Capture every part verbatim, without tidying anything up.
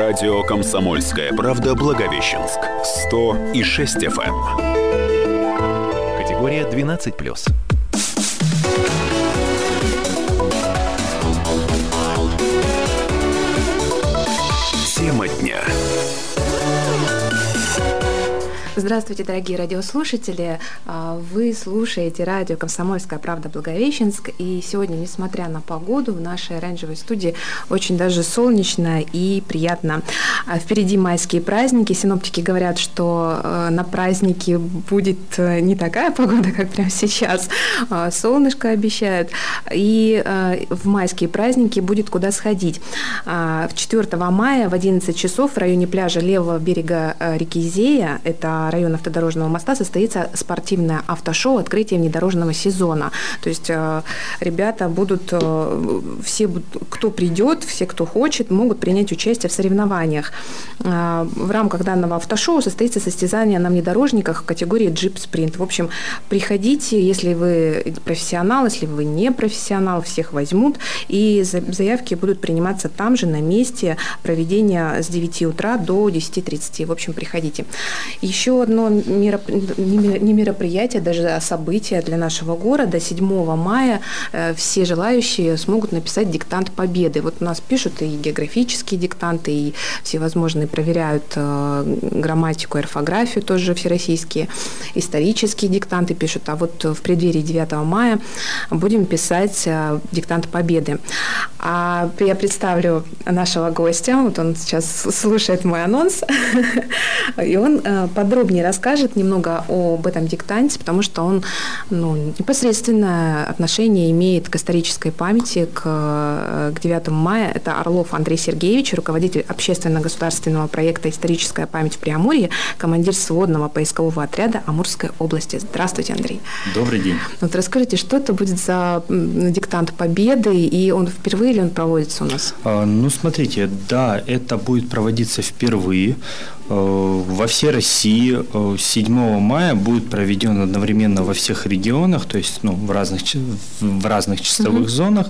Радио «Комсомольская правда» Благовещенск. сто и шесть эф эм. Категория двенадцать плюс. Тема дня. Здравствуйте, дорогие радиослушатели. Вы слушаете радио «Комсомольская правда» Благовещенск. И сегодня, несмотря на погоду, в нашей оранжевой студии очень даже солнечно и приятно. Впереди майские праздники. Синоптики говорят, что на празднике будет не такая погода, как прямо сейчас. Солнышко обещают. И в майские праздники будет куда сходить. четвёртого мая в одиннадцать часов в районе пляжа левого берега реки Зея, это район автодорожного моста, состоится спортивное автошоу «Открытие внедорожного сезона». То есть ребята будут, все, кто придет, все, кто хочет, могут принять участие в соревнованиях. В рамках данного автошоу состоится состязание на внедорожниках в категории джип-спринт. В общем, приходите, если вы профессионал, если вы не профессионал, всех возьмут, и заявки будут приниматься там же, на месте проведения с девяти утра до десяти тридцати. В общем, приходите. Еще одно мероп... не мероприятие, даже а событие для нашего города. седьмого мая все желающие смогут написать диктант победы. Вот у нас пишут и географические диктанты, и всевозможные проверяют грамматику, орфографию, тоже всероссийские, исторические диктанты пишут. А вот в преддверии девятого мая будем писать диктант победы. А я представлю нашего гостя. Вот он сейчас слушает мой анонс, и он подробнее расскажет немного об этом диктанте, потому что он ну, непосредственное отношение имеет к исторической памяти, к, к девятому мая. Это Орлов Андрей Сергеевич, руководитель общественно-государственного проекта «Историческая память в Приамурье», командир сводного поискового отряда Амурской области. Здравствуйте, Андрей. Добрый день. Вот расскажите, что это будет за диктант победы, и он впервые ли он проводится у нас? А, ну, смотрите, да, это будет проводиться впервые. Во всей России седьмого мая будет проведен одновременно во всех регионах, то есть ну, в разных, в разных часовых mm-hmm. зонах,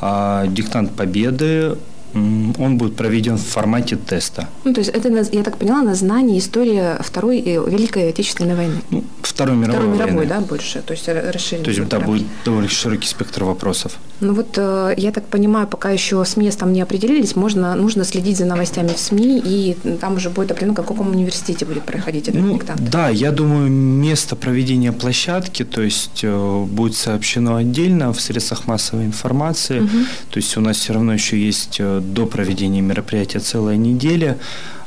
а, диктант победы. Он будет проведен в формате теста. Ну, то есть это, я так поняла, на знание истории Второй Великой Отечественной войны. Ну, Второй мировой Второй мировой, войны. Да, больше. То есть расширенный. То есть да, будет довольно широкий спектр вопросов. Ну вот, я так понимаю, пока еще с местом не определились, можно, нужно следить за новостями в СМИ, и там уже будет определено, в каком университете будет проходить этот ну, диктант. Да, я думаю, место проведения площадки, то есть будет сообщено отдельно в средствах массовой информации. Угу. То есть у нас все равно еще есть... До проведения мероприятия целая неделя.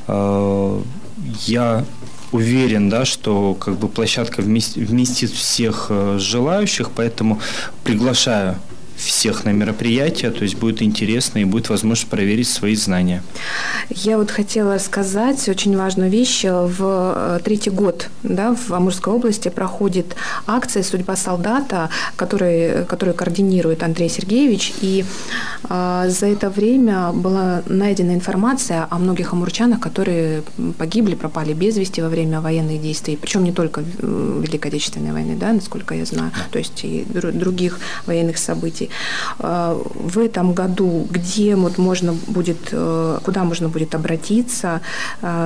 Я уверен, да, что как бы площадка вместит всех желающих, поэтому приглашаю всех на мероприятие, то есть будет интересно и будет возможность проверить свои знания. Я вот хотела сказать очень важную вещь. В третий год да, в Амурской области проходит акция «Судьба солдата», которую, которую координирует Андрей Сергеевич, и э, за это время была найдена информация о многих амурчанах, которые погибли, пропали без вести во время военных действий, причем не только Великой Отечественной войны, да, насколько я знаю, то есть и дру- других военных событий. В этом году где вот можно будет, куда можно будет обратиться,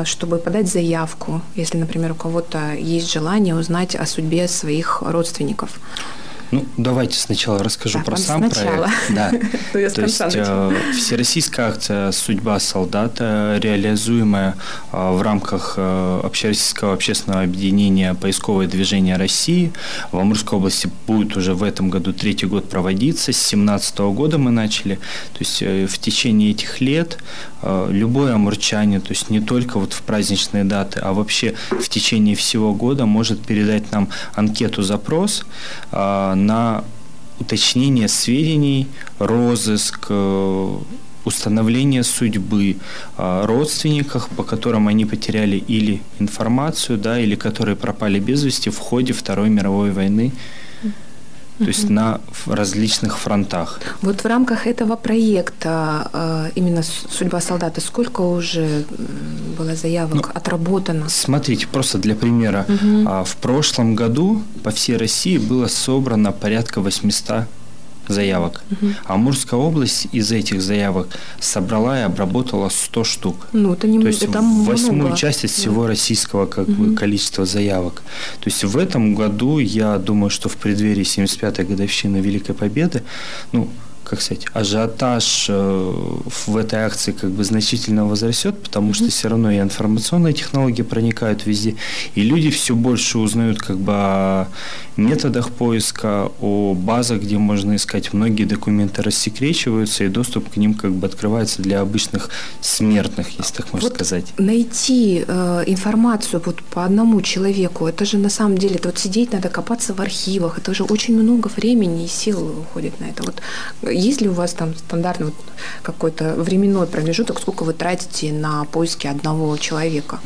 чтобы подать заявку, если, например, у кого-то есть желание узнать о судьбе своих родственников? Ну, давайте сначала расскажу да, про сам сначала. проект. Да. То есть всероссийская акция «Судьба солдата», реализуемая в рамках общероссийского общественного объединения «Поисковое движение России». В Амурской области будет уже в этом году третий год проводиться. С семнадцатого года мы начали. То есть в течение этих лет любой амурчанин, то есть не только вот в праздничные даты, а вообще в течение всего года может передать нам анкету-запрос на уточнение сведений, розыск, установление судьбы родственников, по которым они потеряли или информацию, да, или которые пропали без вести в ходе Второй мировой войны. То есть на различных фронтах. Вот в рамках этого проекта именно «Судьба солдата» сколько уже было заявок ну, отработано? Смотрите, просто для примера. Угу. В прошлом году по всей России было собрано порядка восьмисот заявок. Угу. Амурская область из этих заявок собрала и обработала сто штук. Ну, это не... То есть это восьмую много. часть от всего да. российского как угу. бы, количества заявок. То есть в этом году, я думаю, что в преддверии семьдесят пятой годовщины Великой Победы, ну, как сказать, ажиотаж в этой акции как бы значительно возрастет, потому что все равно и информационные технологии проникают везде, и люди все больше узнают как бы о методах поиска, о базах, где можно искать. Многие документы рассекречиваются, и доступ к ним как бы открывается для обычных смертных, если так можно вот сказать. Найти э, информацию вот по одному человеку, это же на самом деле, это вот сидеть надо, копаться в архивах, это уже очень много времени и сил уходит на это. Вот есть ли у вас там стандартный вот какой-то временной промежуток, сколько вы тратите на поиски одного человека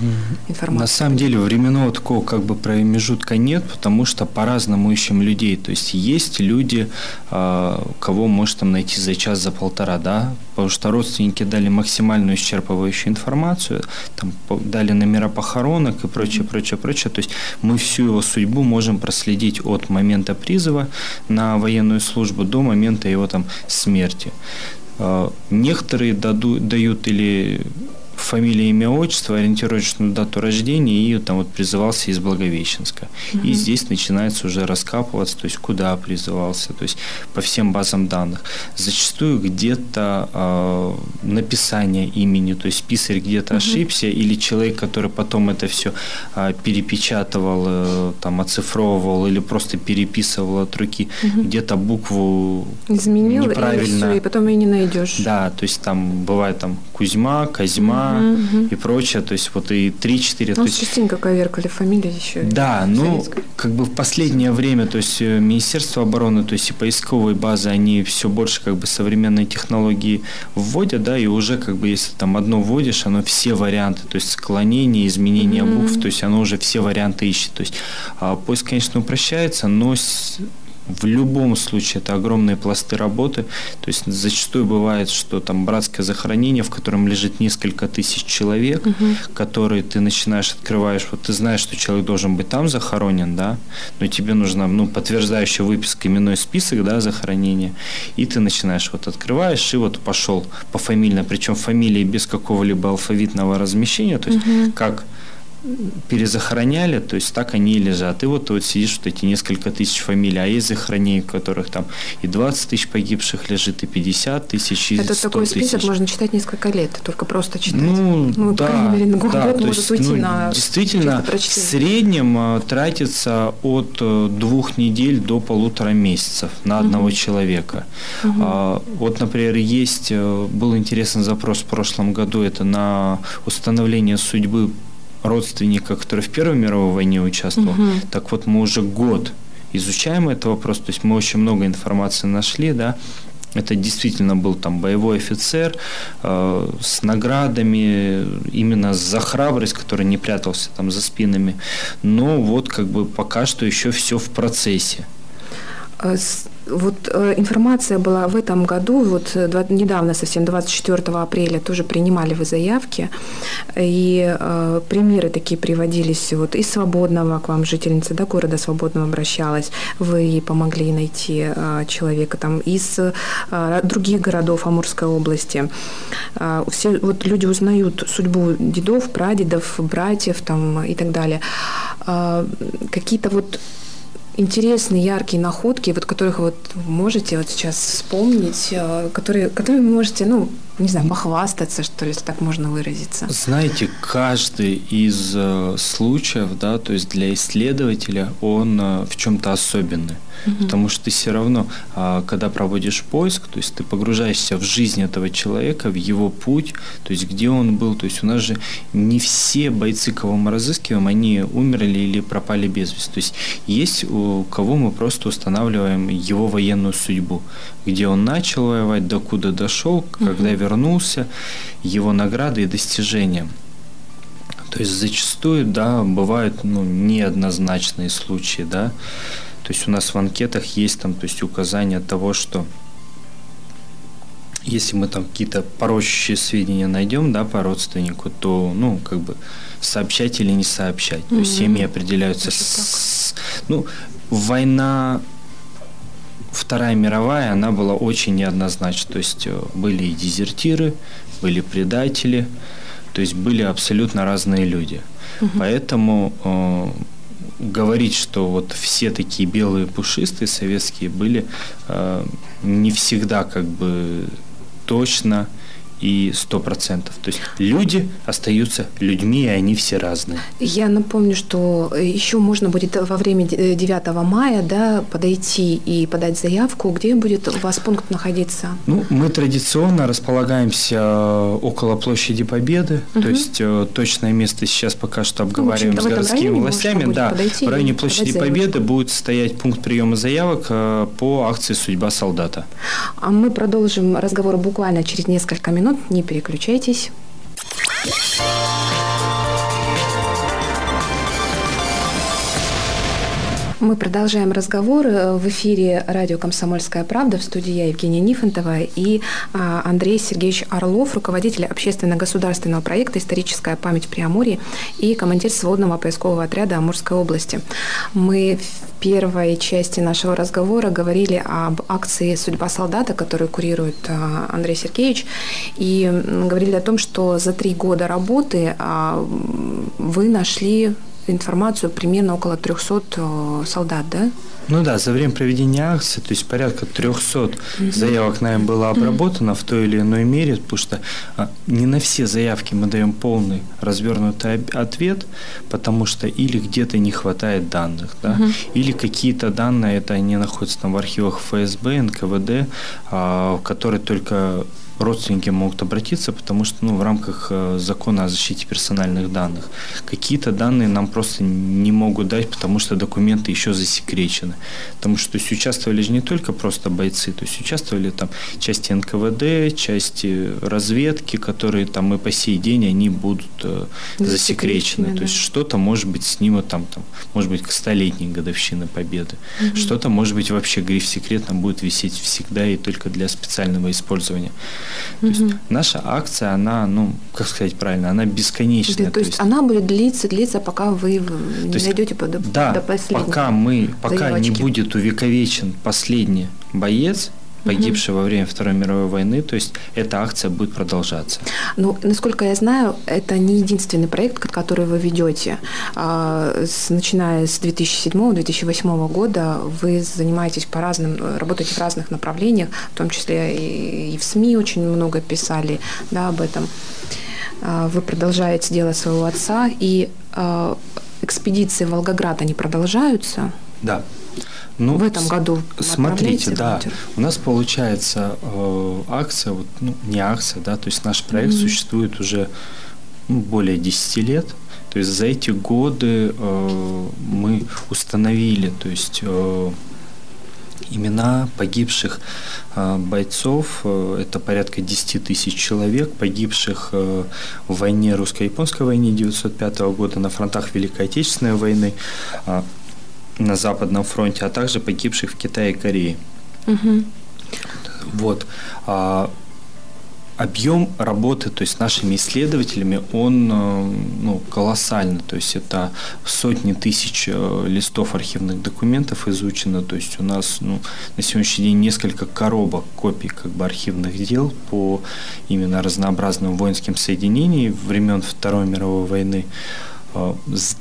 информации? На самом деле временного такого как бы промежутка нет, потому что по-разному ищем людей. То есть есть люди, кого можно там найти за час, за полтора, да, потому что родственники дали максимальную исчерпывающую информацию, там, дали номера похоронок и прочее, прочее, прочее. То есть мы всю его судьбу можем проследить от момента призыва на военную службу до момента его там смерти. Некоторые даду, дают или фамилия, имя, отчество, ориентировочную дату рождения, и там вот призывался из Благовещенска. Угу. И здесь начинается уже раскапываться, то есть куда призывался, то есть по всем базам данных. Зачастую где-то э, написание имени, то есть писарь где-то угу. ошибся, или человек, который потом это все э, перепечатывал, э, там, оцифровывал, или просто переписывал от руки, угу. где-то букву изменил, неправильно. И, все, и потом ее не найдешь. Да, то есть там бывает там Кузьма, Козьма, и прочее, то есть вот и три-четыре. Ну, есть... частенько коверкали фамилии еще. Да, ну, как бы в последнее время, то есть Министерство обороны, то есть и поисковые базы, они все больше как бы современные технологии вводят, да, и уже как бы если там одно вводишь, оно все варианты, то есть склонение, изменение mm-hmm. букв, то есть оно уже все варианты ищет. То есть а, поиск, конечно, упрощается, но... С... В любом случае это огромные пласты работы, то есть зачастую бывает, что там братское захоронение, в котором лежит несколько тысяч человек, угу. которые ты начинаешь, открываешь, вот ты знаешь, что человек должен быть там захоронен, да, но тебе нужна, ну, подтверждающая выписка, именной список, да, захоронения, и ты начинаешь, вот открываешь, и вот пошел пофамильно, причем фамилии без какого-либо алфавитного размещения, то есть угу. как... перезахороняли, то есть так они и лежат. И вот ты вот сидишь, вот эти несколько тысяч фамилий, а есть захоронения, в которых там и двадцать тысяч погибших лежит, и пятьдесят тысяч, и сто тысяч. Это такой список можно читать несколько лет, только просто читать. Ну, ну да, по крайней мере, год да, может уйти ну, на... Действительно, в среднем тратится от двух недель до полутора месяцев на одного угу. человека. Угу. А, вот, например, есть, был интересный запрос в прошлом году, это на установление судьбы родственника, который в Первой мировой войне участвовал, угу. так вот мы уже год изучаем этот вопрос, то есть мы очень много информации нашли, да, это действительно был там боевой офицер э, с наградами именно за храбрость, который не прятался там за спинами, но вот как бы пока что еще все в процессе. Вот информация была в этом году, вот недавно совсем, двадцать четвёртого апреля, тоже принимали вы заявки, и э, примеры такие приводились, вот из Свободного к вам жительница, да, города Свободного обращалась, вы ей помогли найти э, человека, там, из э, других городов Амурской области. Э, все, вот люди узнают судьбу дедов, прадедов, братьев, там, и так далее. Э, какие-то вот интересные, яркие находки, вот которых вот можете вот сейчас вспомнить, которые, которые вы можете, ну, не знаю, похвастаться, что ли, если так можно выразиться. Знаете, каждый из случаев, да, то есть для исследователя он в чем-то особенный. Угу. Потому что ты все равно, когда проводишь поиск, то есть ты погружаешься в жизнь этого человека, в его путь, то есть где он был. То есть у нас же не все бойцы, кого мы разыскиваем, они умерли или пропали без вести. То есть есть у кого мы просто устанавливаем его военную судьбу, где он начал воевать, докуда дошел, когда угу. вернулся, его награды и достижения. То есть зачастую, да, бывают, ну, неоднозначные случаи, да. То есть у нас в анкетах есть там, то есть указание того, что если мы там какие-то порочащие сведения найдем, да, по родственнику, то, ну, как бы сообщать или не сообщать. Mm-hmm. То есть семьи определяются. С, ну, война Вторая мировая, она была очень неоднозначна. То есть были и дезертиры, были предатели, то есть были абсолютно разные люди. Угу. Поэтому э, говорить, что вот все такие белые пушистые советские были, э, не всегда как бы точно и сто процентов. То есть люди остаются людьми, и они все разные. Я напомню, что еще можно будет во время девятого мая, да, подойти и подать заявку. Где будет у вас пункт находиться? Ну, мы традиционно располагаемся около площади Победы. Угу. То есть точное место сейчас пока что обговариваем, ну, в общем, с городскими властями. Да, в районе площади Победы будет стоять пункт приема заявок по акции «Судьба солдата». А мы продолжим разговор буквально через несколько минут. Не переключайтесь. Мы продолжаем разговор. В эфире радио «Комсомольская правда». В студии я, Евгения Нифонтова, и Андрей Сергеевич Орлов, руководитель общественно-государственного проекта «Историческая память в Приамурье» и командир сводного поискового отряда Амурской области. Мы в первой части нашего разговора говорили об акции «Судьба солдата», которую курирует Андрей Сергеевич, и говорили о том, что за три года работы вы нашли информацию примерно около трехсот солдат, да? Ну да, за время проведения акции, то есть порядка трехсот mm-hmm. заявок нами было обработано mm-hmm. в той или иной мере, потому что не на все заявки мы даем полный развернутый ответ, потому что или где-то не хватает данных, да, mm-hmm. или какие-то данные, это они находятся там в архивах эф эс бэ, эн ка вэ дэ, которые только родственники могут обратиться, потому что, ну, в рамках закона о защите персональных данных какие-то данные нам просто не могут дать, потому что документы еще засекречены. Потому что, то есть, участвовали же не только просто бойцы, то есть участвовали там части эн ка вэ дэ, части разведки, которые там и по сей день они будут засекречены. засекречены то да. есть что-то может быть снимо там, там, может быть, к столетней годовщине Победы. Угу. Что-то, может быть, вообще гриф «секрет» там будет висеть всегда и только для специального использования. То угу. есть наша акция, она, ну, как сказать правильно, она бесконечная. Да, то, то есть, есть она будет длиться, длиться, пока вы не есть, найдете до, да, до последнего. Пока мы, пока не будет увековечен последний боец, погибший угу. во время Второй мировой войны, то есть эта акция будет продолжаться. Ну, насколько я знаю, это не единственный проект, который вы ведете. А, с, начиная с две тысячи седьмого - две тысячи восьмого года вы занимаетесь по разным, работаете в разных направлениях, в том числе и, и в СМИ очень много писали, да, об этом. А, вы продолжаете дело своего отца, и а, экспедиции в Волгоград, они продолжаются? Да. Ну, в этом году. Смотрите, да, у нас получается э, акция, вот, ну, не акция, да, то есть наш проект mm-hmm. существует уже, ну, более десяти лет. То есть за эти годы э, мы установили, то есть э, имена погибших э, бойцов, э, это порядка десяти тысяч человек, погибших э, в войне, русско-японской войне девятьсот пятого года, на фронтах Великой Отечественной войны, э, на Западном фронте, а также погибших в Китае и Корее. Угу. Вот. А, объем работы, то есть нашими исследователями, он, ну, колоссальный. То есть это сотни тысяч листов архивных документов изучено. То есть у нас, ну, на сегодняшний день несколько коробок копий как бы архивных дел по именно разнообразным воинским соединениям времен Второй мировой войны.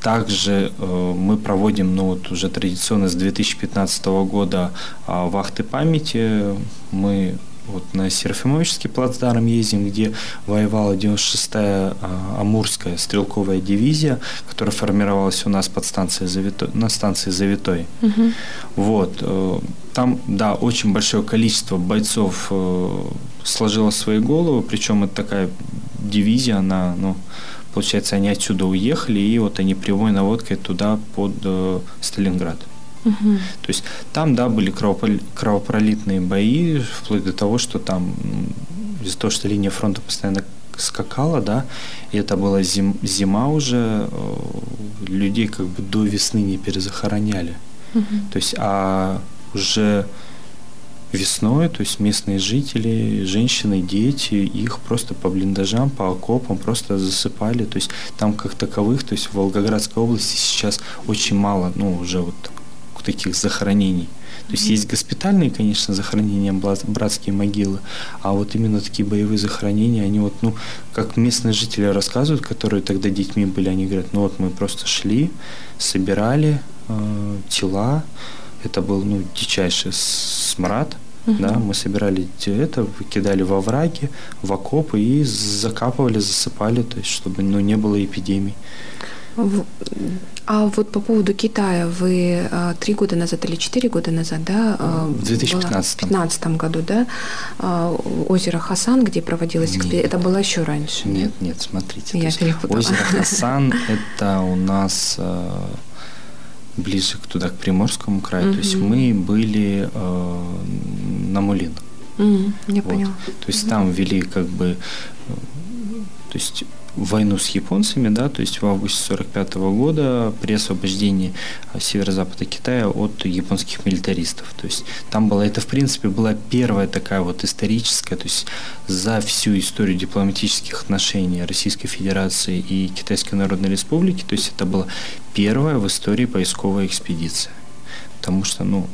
Также мы проводим, ну, вот уже традиционно с две тысячи пятнадцатого года вахты памяти. Мы вот на Серафимовический плацдарм ездим, где воевала девяносто шестая Амурская стрелковая дивизия, которая формировалась у нас под станцией Завитой, на станции Завитой. Угу. Вот. Там, да, очень большое количество бойцов сложило свои головы, причем это такая дивизия, она, ну, получается, они отсюда уехали, и вот они прямой наводкой туда, под э, Сталинград. Угу. То есть там, да, были кровопролитные бои, вплоть до того, что там, из-за того, что линия фронта постоянно скакала, да, и это была зим, зима уже, э, людей как бы до весны не перезахороняли. Угу. То есть, а уже весной, то есть местные жители, женщины, дети, их просто по блиндажам, по окопам просто засыпали. То есть там как таковых, то есть в Волгоградской области сейчас очень мало, ну, уже вот таких захоронений. То есть есть госпитальные, конечно, захоронения, братские могилы, а вот именно такие боевые захоронения, они вот, ну, как местные жители рассказывают, которые тогда детьми были, они говорят, ну вот мы просто шли, собирали э, тела, это был, ну, дичайший смрад, uh-huh. да, мы собирали это, кидали во враги, в окопы и закапывали, засыпали, то есть чтобы, ну, не было эпидемий. А вот по поводу Китая, вы три года назад или четыре года назад, да? В две тысячи пятнадцатом году, да? Озеро Хасан, где проводилась экспедиция, это было еще раньше? Нет, нет, смотрите. Я перепутала. Озеро Хасан, это у нас ближе туда, к Приморскому краю, то есть мы были на Мулин. Я поняла. То есть там вели как бы, то есть... войну с японцами, да, то есть в августе сорок пятого года при освобождении северо-запада Китая от японских милитаристов. То есть там была, это в принципе была первая такая вот историческая, то есть за всю историю дипломатических отношений Российской Федерации и Китайской Народной Республики, то есть это была первая в истории поисковая экспедиция. Потому что, ну,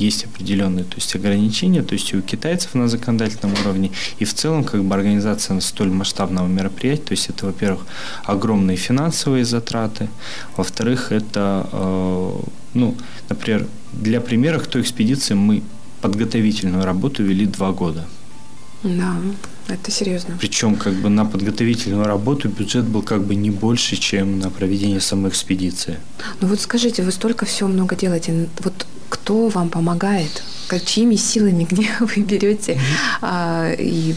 есть определенные, то есть, ограничения, то есть и у китайцев на законодательном уровне, и в целом как бы организация столь масштабного мероприятия, то есть это, во-первых, огромные финансовые затраты, во-вторых, это, э, ну, например, для примера, к той экспедиции мы подготовительную работу вели два года. Да, это серьезно. Причем как бы на подготовительную работу бюджет был как бы не больше, чем на проведение самой экспедиции. Ну вот скажите, вы столько всего много делаете, вот кто вам помогает, как, чьими силами, где вы берете mm-hmm. а, и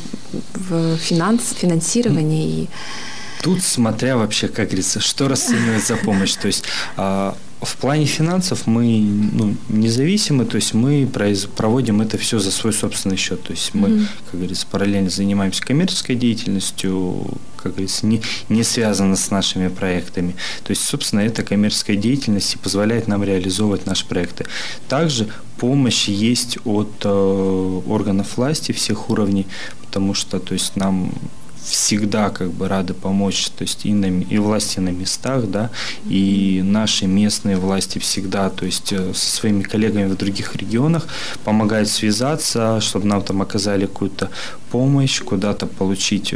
в финанс, финансирование? Mm-hmm. И... Тут смотря вообще, как говорится, что расценивать за помощь. То есть а, в плане финансов мы, ну, независимы, то есть мы произ, проводим это все за свой собственный счет. То есть мы, mm-hmm. как говорится, параллельно занимаемся коммерческой деятельностью, как говорится, не, не связано с нашими проектами. То есть, собственно, эта коммерческая деятельность и позволяет нам реализовывать наши проекты. Также помощь есть от э, органов власти всех уровней, потому что, то есть, нам всегда как бы рады помочь, то есть и, на, и власти на местах, да, и наши местные власти всегда, то есть со своими коллегами в других регионах помогают связаться, чтобы нам там оказали какую-то помощь, куда-то получить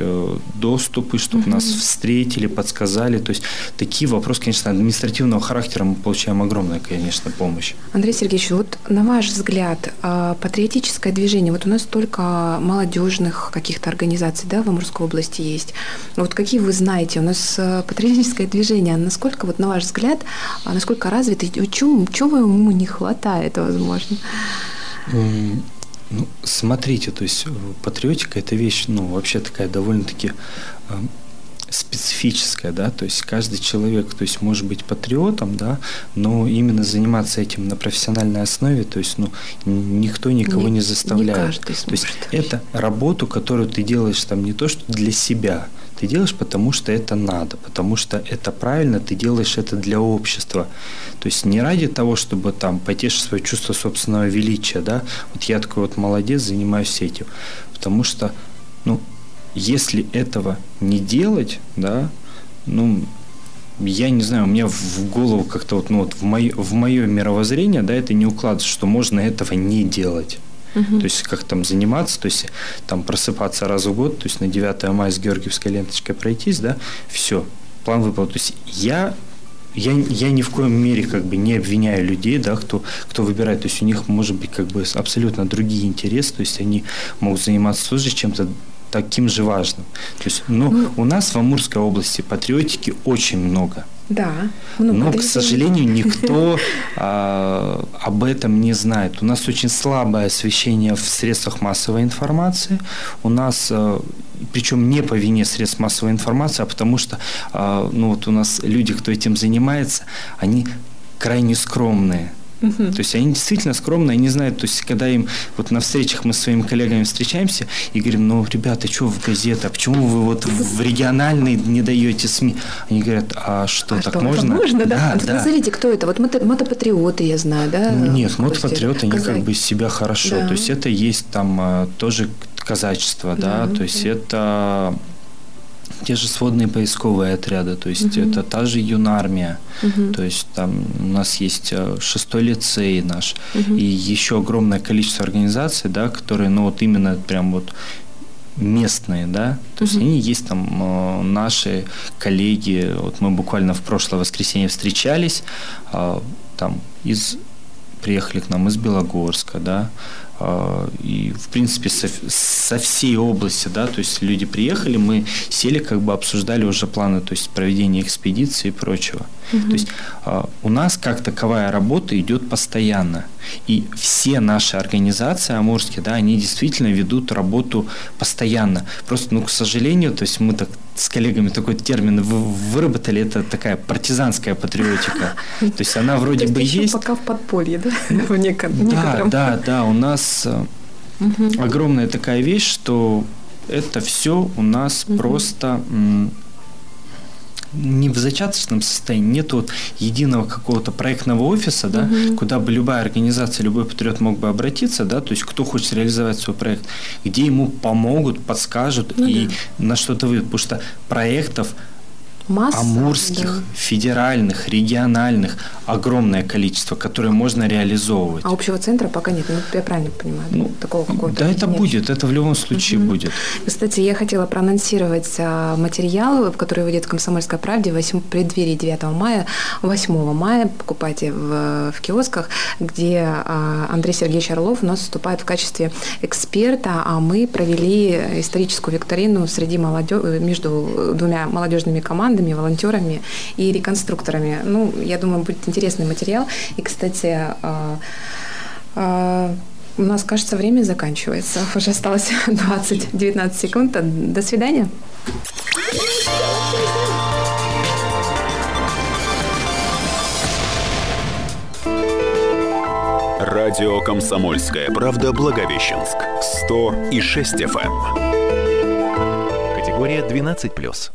доступы, чтобы mm-hmm. нас встретили, подсказали. То есть такие вопросы, конечно, административного характера, мы получаем огромную, конечно, помощь. Андрей Сергеевич, вот на ваш взгляд, патриотическое движение, вот у нас только молодежных каких-то организаций, да, в Амурской области есть. Вот какие вы знаете, у нас патриотическое движение, насколько, вот на ваш взгляд, насколько развито, чего, чего ему не хватает, возможно? Ну, смотрите, то есть патриотика – это вещь, ну, вообще такая довольно-таки специфическая, да, то есть каждый человек, то есть может быть патриотом, да, но именно заниматься этим на профессиональной основе, то есть, ну, никто никого не, не заставляет. Не то есть это работу, которую ты делаешь там не то, что для себя, ты делаешь, потому что это надо, потому что это правильно, ты делаешь это для общества. То есть не ради того, чтобы там потешить свое чувство собственного величия, да, вот я такой вот молодец, занимаюсь этим, потому что, ну, если этого не делать, да, ну, я не знаю, у меня в голову как-то вот, ну, вот в мое, в мое мировоззрение, да, это не укладывается, что можно этого не делать. Uh-huh. То есть как там заниматься, то есть там просыпаться раз в год, то есть на девятое мая с георгиевской ленточкой пройтись, да, все, план выполнен. То есть я... Я, я ни в коем мере как бы не обвиняю людей, да, кто, кто выбирает. То есть у них, может быть, как бы абсолютно другие интересы, то есть они могут заниматься тоже чем-то таким же важным. То есть, но ну, у нас в Амурской области патриотики очень много. Да. Ну, но, к сожалению, никто а, об этом не знает. У нас очень слабое освещение в средствах массовой информации. У нас, а, причем не по вине средств массовой информации, а потому что а, ну, вот у нас люди, кто этим занимается, они крайне скромные. Uh-huh. То есть они действительно скромные, они знают, то есть когда им, вот на встречах мы с своими коллегами встречаемся и говорим, ну, ребята, что в газетах, а почему вы вот в региональные не даете СМИ? Они говорят, а что, а так что, можно? Можно, да. да, да. Назовите, кто это? Вот мото- мотопатриоты, я знаю, да? Нет, мотопатриоты, они Казай. Как бы себя хорошо, да. То есть это есть там тоже казачество, да, да. То есть это... те же сводные поисковые отряды, то есть угу. это та же Юнармия, угу. то есть там у нас есть шестой лицей наш, угу. и еще огромное количество организаций, да, которые, ну вот именно прям вот местные, да, то есть угу. они есть там наши коллеги, вот мы буквально в прошлое воскресенье встречались, там из приехали к нам из Белогорска, да, и, в принципе, со, со всей области, да, то есть люди приехали, мы сели, как бы обсуждали уже планы, то есть проведения экспедиции и прочего. Угу. То есть у нас как таковая работа идет постоянно, и все наши организации амурские, да, они действительно ведут работу постоянно. Просто, ну, к сожалению, то есть мы так с коллегами такой термин выработали, это такая партизанская патриотика, то есть она вроде бы есть. Пока в подполье, да? В некотором. Да, да, у нас Угу. огромная такая вещь, что это все у нас угу. просто м- не в зачаточном состоянии. Нет вот единого какого-то проектного офиса, да, угу. куда бы любая организация, любой патриот мог бы обратиться, да, то есть кто хочет реализовать свой проект, где ему помогут, подскажут ну, и да. на что-то выйдут. Потому что проектов масса, амурских, да. федеральных, региональных огромное количество, которые можно реализовывать. А общего центра пока нет, ну я правильно понимаю, ну, такого какого-то. Да, это нет. будет, это в любом случае угу. будет. Кстати, я хотела проанонсировать материалы, которые выйдет в «Комсомольской правде» в преддверии девятого мая, восьмого мая, покупайте в, в киосках, где Андрей Сергеевич Орлов у нас выступает в качестве эксперта, а мы провели историческую викторину среди молодежи, между двумя молодежными командами, волонтерами и реконструкторами. Ну, я думаю, будет интересный материал. И, кстати, э, э, у нас, кажется, время заканчивается. Уже осталось двадцать-девятнадцать секунд. До свидания. Радио «Комсомольская правда», Благовещенск. сто и шесть эф эм. Категория двенадцать плюс.